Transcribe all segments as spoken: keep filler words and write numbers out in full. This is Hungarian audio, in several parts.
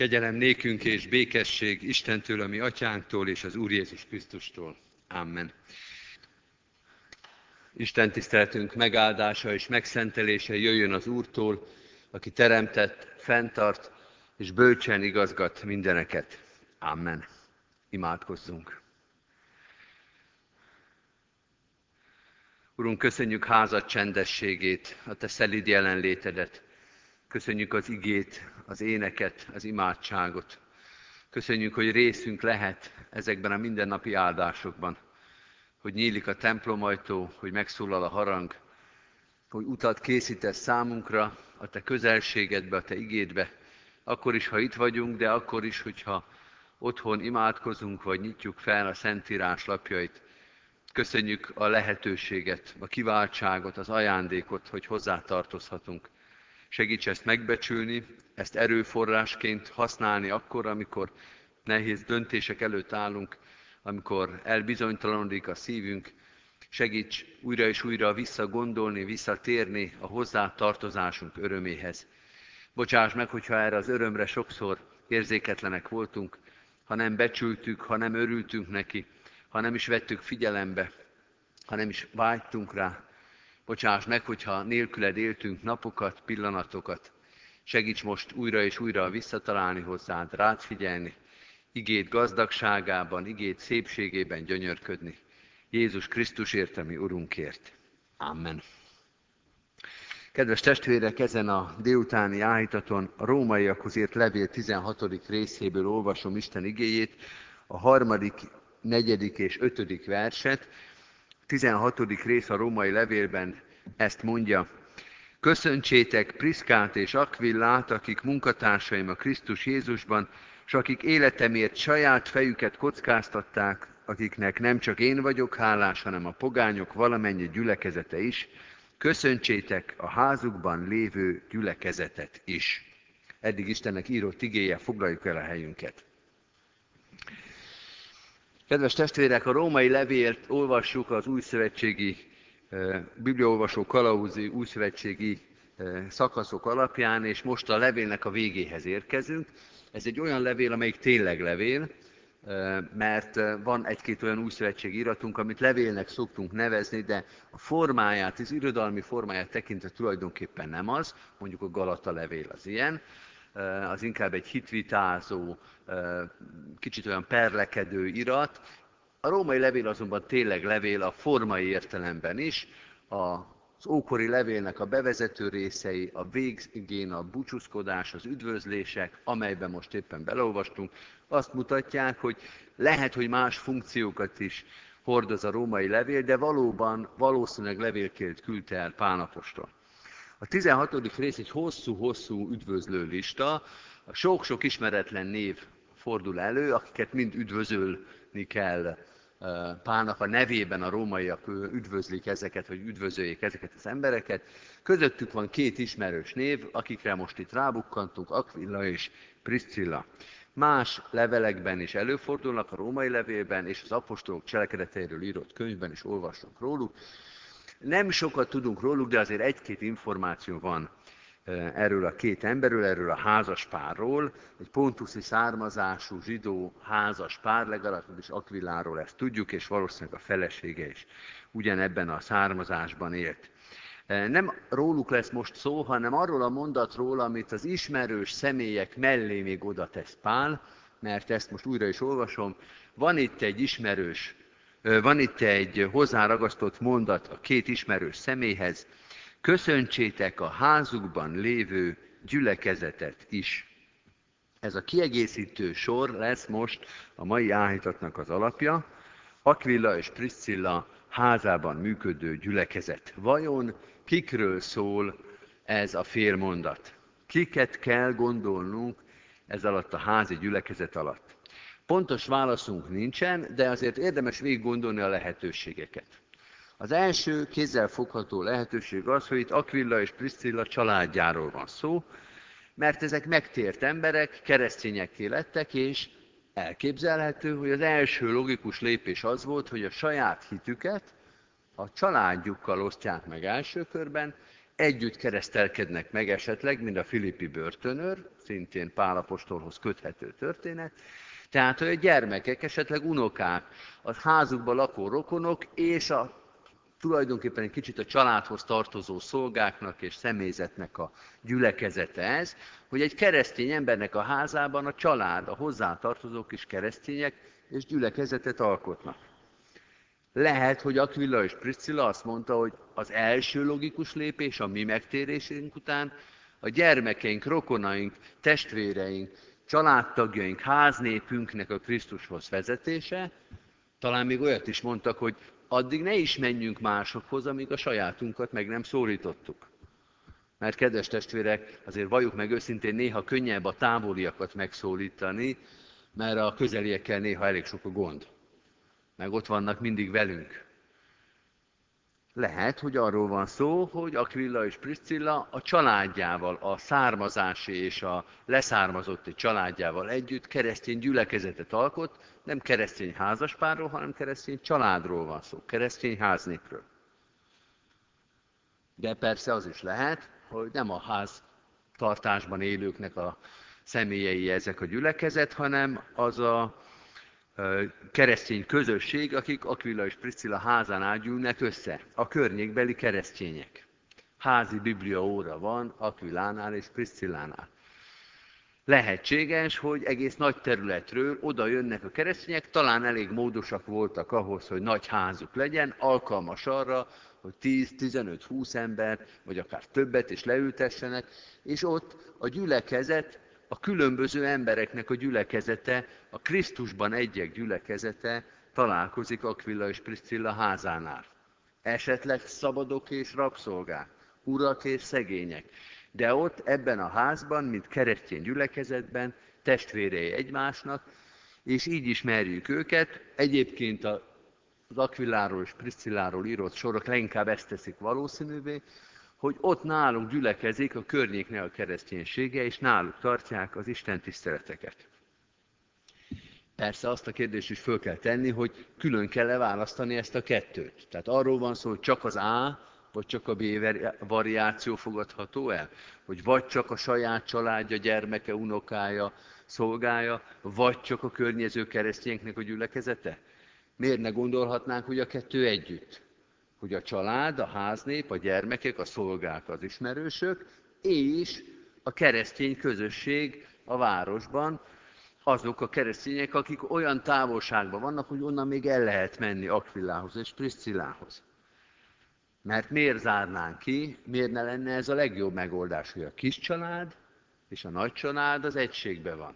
Kegyelem nékünk és békesség Istentől, a mi atyánktól és az Úr Jézus Krisztustól. Amen. Isten tiszteletünk megáldása és megszentelése jöjjön az Úrtól, aki teremtett, fenntart és bölcsen igazgat mindeneket. Amen. Imádkozzunk. Urunk, köszönjük házad csendességét, a te szelíd jelenlétedet. Köszönjük az igét, az éneket, az imádságot. Köszönjük, hogy részünk lehet ezekben a mindennapi áldásokban, hogy nyílik a templomajtó, hogy megszólal a harang, hogy utat készítesz számunkra a te közelségedbe, a te igédbe, akkor is, ha itt vagyunk, de akkor is, hogyha otthon imádkozunk, vagy nyitjuk fel a Szentírás lapjait. Köszönjük a lehetőséget, a kiváltságot, az ajándékot, hogy hozzátartozhatunk. Segíts ezt megbecsülni, ezt erőforrásként használni akkor, amikor nehéz döntések előtt állunk, amikor elbizonytalanodik a szívünk. Segíts újra és újra visszagondolni, visszatérni a hozzátartozásunk öröméhez. Bocsáss meg, hogyha erre az örömre sokszor érzéketlenek voltunk, ha nem becsültük, ha nem örültünk neki, ha nem is vettük figyelembe, ha nem is vágytunk rá. Bocsáss meg, hogyha nélküled éltünk napokat, pillanatokat. Segíts most újra és újra visszatalálni hozzád, rád figyelni, igéd gazdagságában, igéd szépségében gyönyörködni. Jézus Krisztusért, a mi Urunkért. Amen. Kedves testvérek, ezen a délutáni áhítaton a Rómaiakhoz írt levél tizenhatodik részéből olvasom Isten igéjét, a harmadik, negyedik és ötödik verset. tizenhatodik rész a római levélben ezt mondja. Köszöntsétek Priszkát és Akvillát, akik munkatársaim a Krisztus Jézusban, s akik életemért saját fejüket kockáztatták, akiknek nem csak én vagyok hálás, hanem a pogányok valamennyi gyülekezete is. Köszöntsétek a házukban lévő gyülekezetet is. Eddig Istennek írott igéje, foglaljuk el a helyünket. Kedves testvérek, a római levélt olvassuk az újszövetségi, bibliaolvasó kalauzi újszövetségi szakaszok alapján, és most a levélnek a végéhez érkezünk. Ez egy olyan levél, amelyik tényleg levél, mert van egy-két olyan újszövetségi iratunk, amit levélnek szoktunk nevezni, de a formáját, az irodalmi formáját tekintve tulajdonképpen nem az, mondjuk a Galata levél az ilyen, az inkább egy hitvitázó, kicsit olyan perlekedő irat. A római levél azonban tényleg levél a formai értelemben is. Az ókori levélnek a bevezető részei, a végén a búcsúzkodás, az üdvözlések, amelyben most éppen beleolvastunk, azt mutatják, hogy lehet, hogy más funkciókat is hordoz a római levél, de valóban valószínűleg levélként küldte el Pál apostol. A tizenhatodik rész egy hosszú-hosszú üdvözlő lista, sok-sok ismeretlen név fordul elő, akiket mind üdvözölni kell Pálnak a nevében, a rómaiak üdvözlik ezeket, hogy üdvözöljék ezeket az embereket. Közöttük van két ismerős név, akikre most itt rábukkantunk, Akvilla és Priscilla. Más levelekben is előfordulnak, a római levélben és az apostolok cselekedeteiről írott könyvben is olvasunk róluk. Nem sokat tudunk róluk, de azért egy-két információ van erről a két emberről, erről a házaspárról. Egy pontuszi származású zsidó házaspár, legalábbis Akvilláról ezt tudjuk, és valószínűleg a felesége is ugyanebben a származásban élt. Nem róluk lesz most szó, hanem arról a mondatról, amit az ismerős személyek mellé még oda tesz Pál, mert ezt most újra is olvasom. Van itt egy ismerős Van itt egy hozzáragasztott mondat a két ismerős személyhez. Köszöntsétek a házukban lévő gyülekezetet is. Ez a kiegészítő sor lesz most a mai áhítatnak az alapja. Akvilla és Priscilla házában működő gyülekezet. Vajon kikről szól ez a félmondat? Kiket kell gondolnunk ez alatt a házi gyülekezet alatt? Pontos válaszunk nincsen, de azért érdemes végig gondolni a lehetőségeket. Az első kézzelfogható lehetőség az, hogy itt Akvilla és Priscilla családjáról van szó, mert ezek megtért emberek, keresztényekké lettek, és elképzelhető, hogy az első logikus lépés az volt, hogy a saját hitüket a családjukkal osztják meg első körben, együtt keresztelkednek meg esetleg, mint a filippi börtönőr, szintén Pál apostolhoz köthető történet. Tehát, hogy a gyermekek, esetleg unokák, a házukban lakó rokonok, és a tulajdonképpen egy kicsit a családhoz tartozó szolgáknak és személyzetnek a gyülekezete ez, hogy egy keresztény embernek a házában a család, a hozzátartozók is keresztények, és gyülekezetet alkotnak. Lehet, hogy Akvilla és Priscilla azt mondta, hogy az első logikus lépés a mi megtérésünk után a gyermekeink, rokonaink, testvéreink, családtagjaink, háznépünknek a Krisztushoz vezetése. Talán még olyat is mondtak, hogy addig ne is menjünk másokhoz, amíg a sajátunkat meg nem szólítottuk. Mert kedves testvérek, azért valljuk meg őszintén, néha könnyebb a távoliakat megszólítani, mert a közeliekkel néha elég sok a gond. Meg ott vannak mindig velünk. Lehet, hogy arról van szó, hogy Akvilla és Priscilla a családjával, a származási és a leszármazotti családjával együtt keresztény gyülekezetet alkot, nem keresztény házaspárról, hanem keresztény családról van szó, keresztény háznépről. De persze az is lehet, hogy nem a háztartásban élőknek a személyei ezek a gyülekezet, hanem az a keresztény közösség, akik Akvilla és Priscilla házánál gyűlnek össze, a környékbeli keresztények. Házi bibliaóra van Akvillánál és Priscillánál. Lehetséges, hogy egész nagy területről oda jönnek a keresztények, talán elég módosak voltak ahhoz, hogy nagy házuk legyen, alkalmas arra, hogy tíz, tizenöt, húsz ember, vagy akár többet is leültessenek, és ott a gyülekezet, a különböző embereknek a gyülekezete, a Krisztusban egyek gyülekezete találkozik Akvilla és Priscilla házánál. Esetleg szabadok és rabszolgák, urak és szegények. De ott ebben a házban, mint keresztény gyülekezetben testvérei egymásnak, és így ismerjük őket. Egyébként az Akvilláról és Priscilláról írott sorok leginkább ezt teszik valószínűvé, hogy ott nálunk gyülekezik a környéknek a kereszténysége, és náluk tartják az Isten tiszteleteket. Persze azt a kérdést is föl kell tenni, hogy külön kell-e választani ezt a kettőt. Tehát arról van szó, hogy csak az A, vagy csak a B variáció fogadható el? Hogy vagy csak a saját családja, gyermeke, unokája, szolgája, vagy csak a környező keresztényeknek a gyülekezete? Miért ne gondolhatnánk, hogy a kettő együtt? Hogy a család, a háznép, a gyermekek, a szolgák, az ismerősök, és a keresztény közösség a városban, azok a keresztények, akik olyan távolságban vannak, hogy onnan még el lehet menni Akvillához és Priscillához. Mert miért zárnánk ki, miért ne lenne ez a legjobb megoldás, hogy a kis család és a nagy család az egységben van.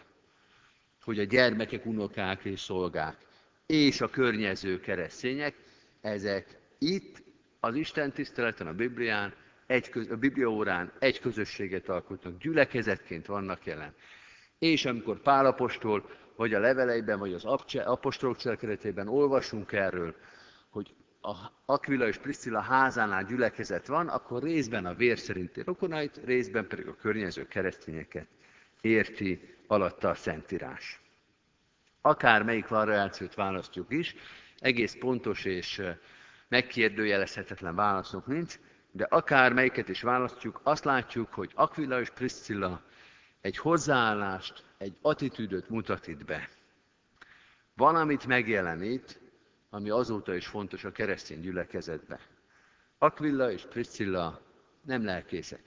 Hogy a gyermekek, unokák és szolgák, és a környező keresztények, ezek itt az Isten tiszteleten, a Biblián, egy köz, a Bibliaórán egy közösséget alkotnak, gyülekezetként vannak jelen. És amikor Pál apostol, vagy a leveleiben, vagy az apostolok cselekedetében olvasunk erről, hogy a Akvilla és Priscilla házánál gyülekezet van, akkor részben a vér szerinti rokonait, részben pedig a környező keresztényeket érti alatta a Szentírás. Akármelyik variációt választjuk is, egész pontos és megkérdőjelezhetetlen válaszok nincs, de akármelyiket is választjuk, azt látjuk, hogy Akvilla és Priscilla egy hozzáállást, egy attitűdöt mutat itt be. Valamit megjelenít, ami azóta is fontos a keresztény gyülekezetben. Akvilla és Priscilla nem lelkészek,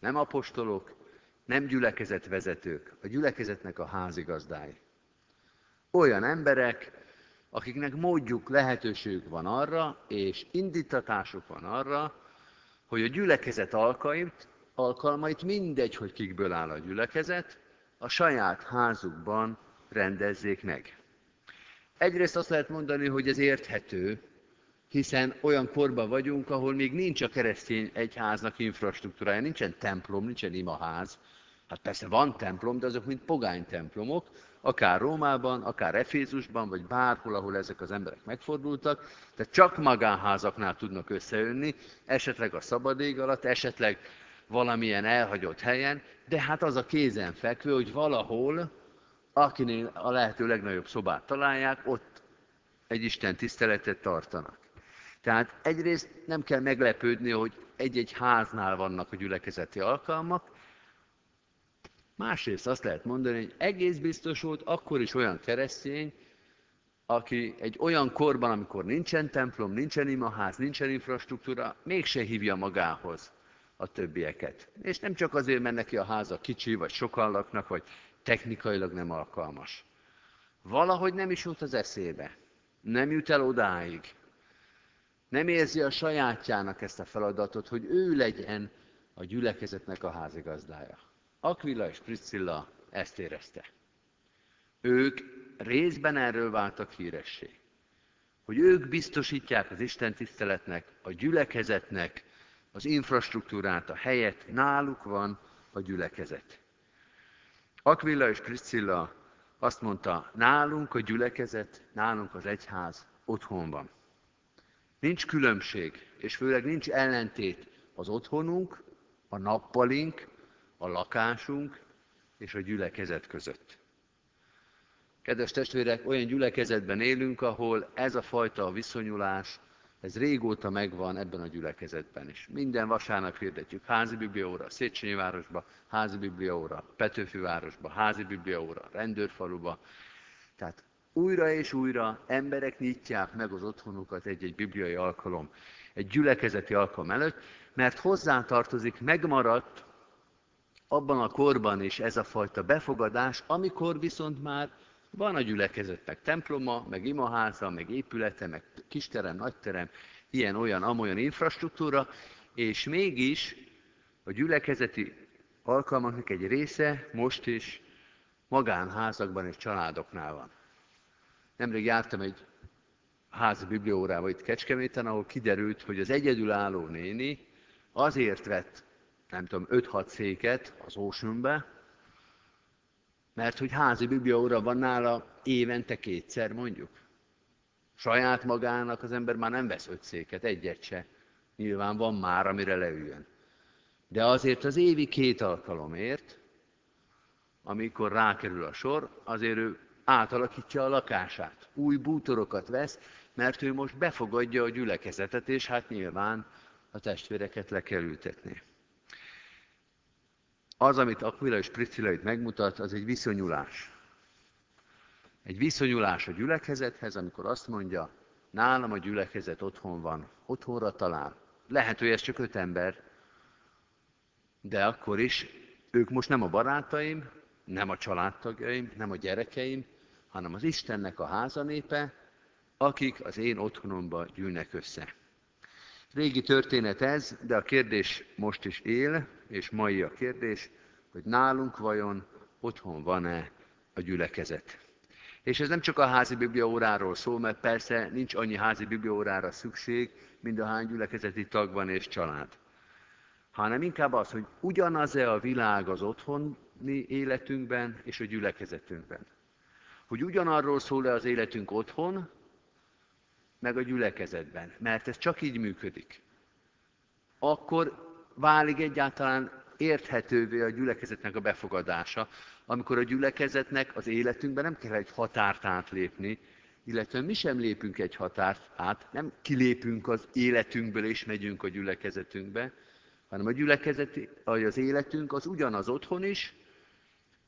nem apostolok, nem gyülekezetvezetők, a gyülekezetnek a házigazdái. Olyan emberek, akiknek módjuk, lehetőségük van arra, és indítatásuk van arra, hogy a gyülekezet alkalmait, alkalmait mindegy, hogy kikből áll a gyülekezet, a saját házukban rendezzék meg. Egyrészt azt lehet mondani, hogy ez érthető, hiszen olyan korban vagyunk, ahol még nincs a keresztény egyháznak infrastruktúrája, nincsen templom, nincsen imaház. Hát persze van templom, de azok mint pogány templomok, akár Rómában, akár Efézusban, vagy bárhol, ahol ezek az emberek megfordultak, de csak magánházaknál tudnak összejönni, esetleg a szabad ég alatt, esetleg valamilyen elhagyott helyen, de hát az a kézenfekvő, hogy valahol, akinél a lehető legnagyobb szobát találják, ott egy Isten tiszteletet tartanak. Tehát egyrészt nem kell meglepődni, hogy egy-egy háznál vannak a gyülekezeti alkalmak. Másrészt azt lehet mondani, hogy egész biztos volt akkor is olyan keresztény, aki egy olyan korban, amikor nincsen templom, nincsen imaház, nincsen infrastruktúra, mégse hívja magához a többieket. És nem csak azért, mert neki a háza kicsi, vagy sokan laknak, vagy technikailag nem alkalmas. Valahogy nem is jut az eszébe. Nem jut el odáig. Nem érzi a sajátjának ezt a feladatot, hogy ő legyen a gyülekezetnek a házigazdája. Akvila és Priscilla ezt érezte. Ők részben erről váltak híressé. Hogy ők biztosítják az Isten tiszteletnek, a gyülekezetnek az infrastruktúrát, a helyet, náluk van a gyülekezet. Akvila és Priscilla azt mondta, nálunk a gyülekezet, nálunk az egyház otthon van. Nincs különbség, és főleg nincs ellentét az otthonunk, a nappalink, a lakásunk és a gyülekezet között. Kedves testvérek, olyan gyülekezetben élünk, ahol ez a fajta viszonyulás, ez régóta megvan ebben a gyülekezetben is. Minden vasárnap hirdetjük házi bibliaóra Széchenyi városba, házi bibliaóra Petőfi városba, házi bibliaóra Rendőrfaluba. Tehát újra és újra emberek nyitják meg az otthonukat egy-egy bibliai alkalom, egy gyülekezeti alkalom előtt, mert hozzátartozik, megmaradt abban a korban is ez a fajta befogadás, amikor viszont már van a gyülekezet, meg temploma, meg imaháza, meg épülete, meg kisterem, nagyterem, ilyen-olyan, amolyan infrastruktúra, és mégis a gyülekezeti alkalmaknak egy része most is magánházakban és családoknál van. Nemrég jártam egy házi bibliaórába itt Kecskeméten, ahol kiderült, hogy az egyedülálló néni azért vett, nem tudom, öt-hat széket az Oceanbe, mert hogy házi bibliaóra van nála évente kétszer mondjuk. Saját magának az ember már nem vesz öt széket, egyet se. Nyilván van már, amire leüljön. De azért az évi két alkalomért, amikor rákerül a sor, azért ő átalakítja a lakását. Új bútorokat vesz, mert ő most befogadja a gyülekezetet, és hát nyilván a testvéreket le kell ültetni. Az, amit Akvila és Priscilla itt megmutat, az egy viszonyulás. Egy viszonyulás a gyülekezethez, amikor azt mondja, nálam a gyülekezet otthon van, otthonra talál. Lehet, hogy ez csak öt ember, de akkor is ők most nem a barátaim, nem a családtagjaim, nem a gyerekeim, hanem az Istennek a házanépe, akik az én otthonomba gyűlnek össze. Régi történet ez, de a kérdés most is él, és mai a kérdés, hogy nálunk vajon otthon van-e a gyülekezet. És ez nem csak a házi bibliaóráról szól, mert persze nincs annyi házi bibliaórára szükség, mint a hány gyülekezeti tag van és család. Hanem inkább az, hogy ugyanaz-e a világ az otthoni életünkben és a gyülekezetünkben. Hogy ugyanarról szól-e az életünk otthon, meg a gyülekezetben, mert ez csak így működik. Akkor válik egyáltalán érthetővé a gyülekezetnek a befogadása, amikor a gyülekezetnek az életünkben nem kell egy határt átlépni, illetve mi sem lépünk egy határt át, nem kilépünk az életünkből és megyünk a gyülekezetünkbe, hanem a gyülekezeti, az életünk az ugyanaz otthon is,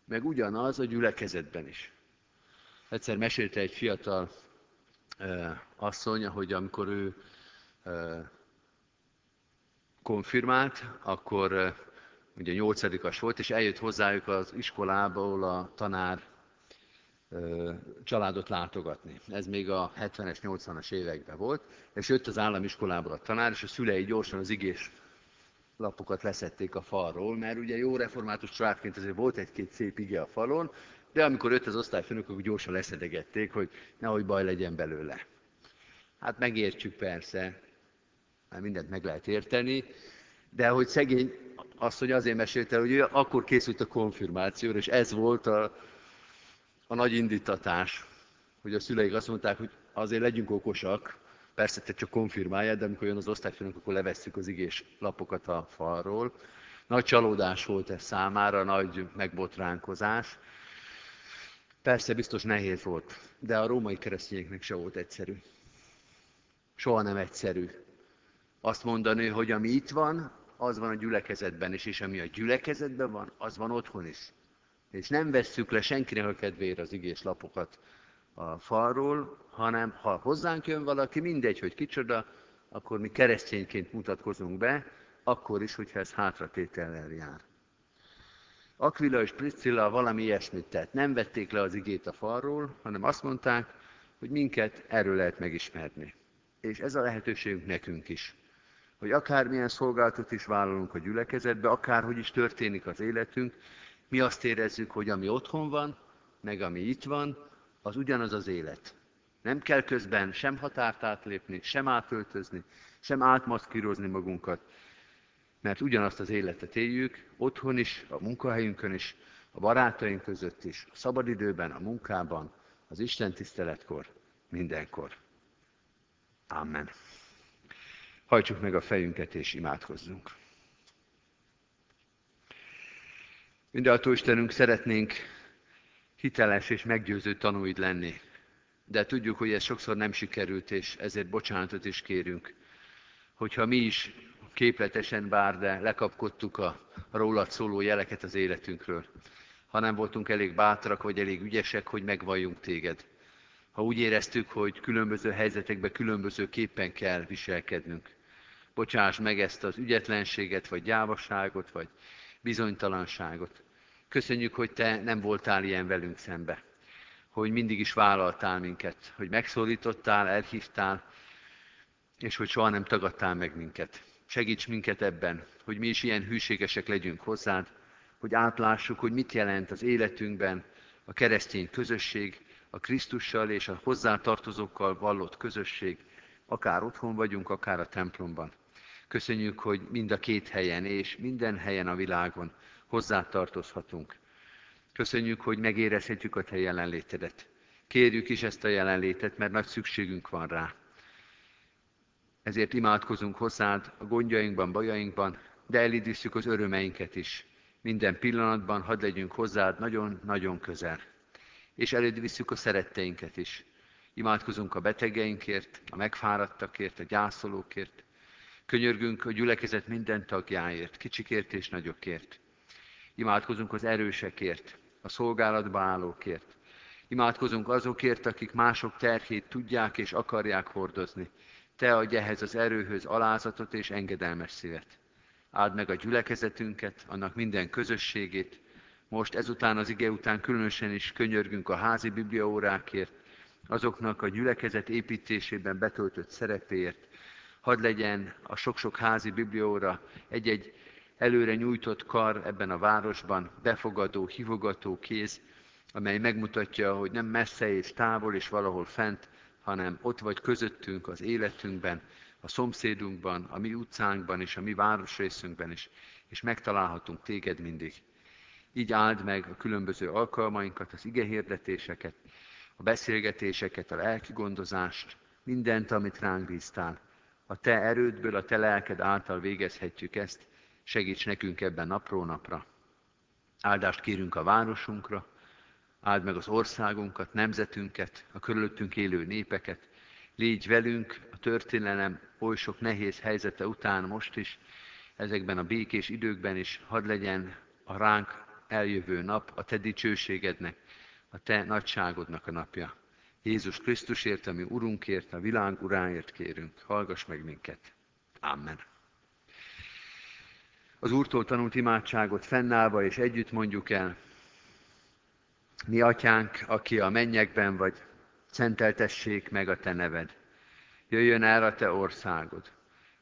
meg ugyanaz a gyülekezetben is. Egyszer mesélte egy fiatal asszony, hogy amikor ő konfirmált, akkor ugye nyolcadikas volt, és eljött hozzájuk az iskolából a tanár családot látogatni. Ez még a hetvenes, nyolcvanas években volt, és jött az államiskolából a tanár, és a szülei gyorsan az igés lapokat leszették a falról, mert ugye jó református családként azért volt egy-két szép ige a falon, de amikor jött az osztályfőnök, akkor gyorsan leszedegették, hogy nehogy baj legyen belőle. Hát megértjük persze, mert mindent meg lehet érteni, de hogy szegény asszony azért mesélte, hogy ő akkor készült a konfirmációra, és ez volt a, a nagy indítatás, hogy a szüleik azt mondták, hogy azért legyünk okosak, persze te csak konfirmáljad, de amikor jön az osztályfőnök, akkor levesszük az igés lapokat a falról. Nagy csalódás volt ez számára, nagy megbotránkozás. Persze biztos nehéz volt, de a római keresztényeknek se volt egyszerű. Soha nem egyszerű azt mondani, hogy ami itt van, az van a gyülekezetben is, és ami a gyülekezetben van, az van otthon is. És nem vesszük le senkinek a kedvére az igés lapokat a falról, hanem ha hozzánk jön valaki, mindegy, hogy kicsoda, akkor mi keresztényként mutatkozunk be, akkor is, hogyha ez hátratétellel jár. Akvila és Priscilla valami ilyesmit tett. Nem vették le az igét a falról, hanem azt mondták, hogy minket erről lehet megismerni. És ez a lehetőségünk nekünk is. Hogy akármilyen szolgálatot is vállalunk a gyülekezetbe, akárhogy is történik az életünk, mi azt érezzük, hogy ami otthon van, meg ami itt van, az ugyanaz az élet. Nem kell közben sem határt átlépni, sem átöltözni, sem átmaszkírozni magunkat, mert ugyanazt az életet éljük, otthon is, a munkahelyünkön is, a barátaink között is, a szabadidőben, a munkában, az Isten tiszteletkor, mindenkor. Amen. Hajtsuk meg a fejünket és imádkozzunk. Mindenható Istenünk, szeretnénk hiteles és meggyőző tanúid lenni, de tudjuk, hogy ez sokszor nem sikerült, és ezért bocsánatot is kérünk, hogyha mi is képletesen bár, de lekapkodtuk a rólad szóló jeleket az életünkről, ha nem voltunk elég bátrak, vagy elég ügyesek, hogy megvalljunk téged. Ha úgy éreztük, hogy különböző helyzetekben különbözőképpen kell viselkednünk. Bocsáss meg ezt az ügyetlenséget, vagy gyávaságot, vagy bizonytalanságot. Köszönjük, hogy te nem voltál ilyen velünk szembe, hogy mindig is vállaltál minket, hogy megszólítottál, elhívtál, és hogy soha nem tagadtál meg minket. Segíts minket ebben, hogy mi is ilyen hűségesek legyünk hozzád, hogy átlássuk, hogy mit jelent az életünkben a keresztény közösség, a Krisztussal és a hozzátartozókkal vallott közösség, akár otthon vagyunk, akár a templomban. Köszönjük, hogy mind a két helyen és minden helyen a világon hozzátartozhatunk. Köszönjük, hogy megérezhetjük a te jelenlétedet. Kérjük is ezt a jelenlétet, mert nagy szükségünk van rá. Ezért imádkozunk hozzád a gondjainkban, bajainkban, de elidíszük az örömeinket is. Minden pillanatban hadd legyünk hozzád nagyon-nagyon közel. És elidíszük a szeretteinket is. Imádkozunk a betegeinkért, a megfáradtakért, a gyászolókért. Könyörgünk a gyülekezet minden tagjáért, kicsikért és nagyokért. Imádkozunk az erősekért, a szolgálatba állókért. Imádkozunk azokért, akik mások terhét tudják és akarják hordozni. Te adj ehhez az erőhöz alázatot és engedelmes szívet. Áld meg a gyülekezetünket, annak minden közösségét. Most ezután, az ige után különösen is könyörgünk a házi bibliaórákért, azoknak a gyülekezet építésében betöltött szerepéért. Hadd legyen a sok-sok házi bibliaóra egy-egy előre nyújtott kar ebben a városban, befogadó, hívogató kéz, amely megmutatja, hogy nem messze és távol és valahol fent, hanem ott vagy közöttünk, az életünkben, a szomszédunkban, a mi utcánkban és a mi városrészünkben is, és megtalálhatunk téged mindig. Így áld meg a különböző alkalmainkat, az igehirdetéseket, a beszélgetéseket, a lelki gondozást, mindent, amit ránk bíztál. A te erődből, a te lelked által végezhetjük ezt, segíts nekünk ebben napról napra. Áldást kérünk a városunkra, áld meg az országunkat, nemzetünket, a körülöttünk élő népeket. Légy velünk a történelem oly sok nehéz helyzete után most is, ezekben a békés időkben is, hadd legyen a ránk eljövő nap a te dicsőségednek, a te nagyságodnak a napja. Jézus Krisztusért, a mi Urunkért, a világ Uráért kérünk, hallgass meg minket. Amen. Az Úrtól tanult imádságot fennállva és együtt mondjuk el. Mi atyánk, aki a mennyekben vagy, szenteltessék meg a te neved. Jöjjön el a te országod.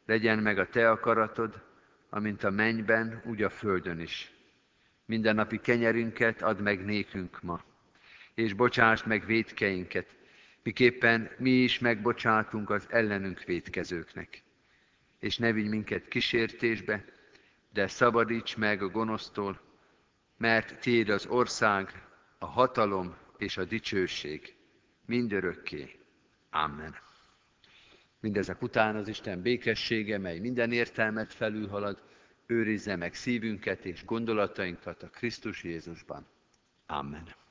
Legyen meg a te akaratod, amint a mennyben, úgy a földön is. Mindennapi kenyerünket add meg nékünk ma, és bocsásd meg vétkeinket, miképpen mi is megbocsátunk az ellenünk vétkezőknek. És ne vigy minket kísértésbe, de szabadíts meg a gonosztól, mert tiéd az ország, a hatalom és a dicsőség mindörökké. Amen. Mindezek után az Isten békessége, mely minden értelmet felülhalad, őrizze meg szívünket és gondolatainkat a Krisztus Jézusban. Amen.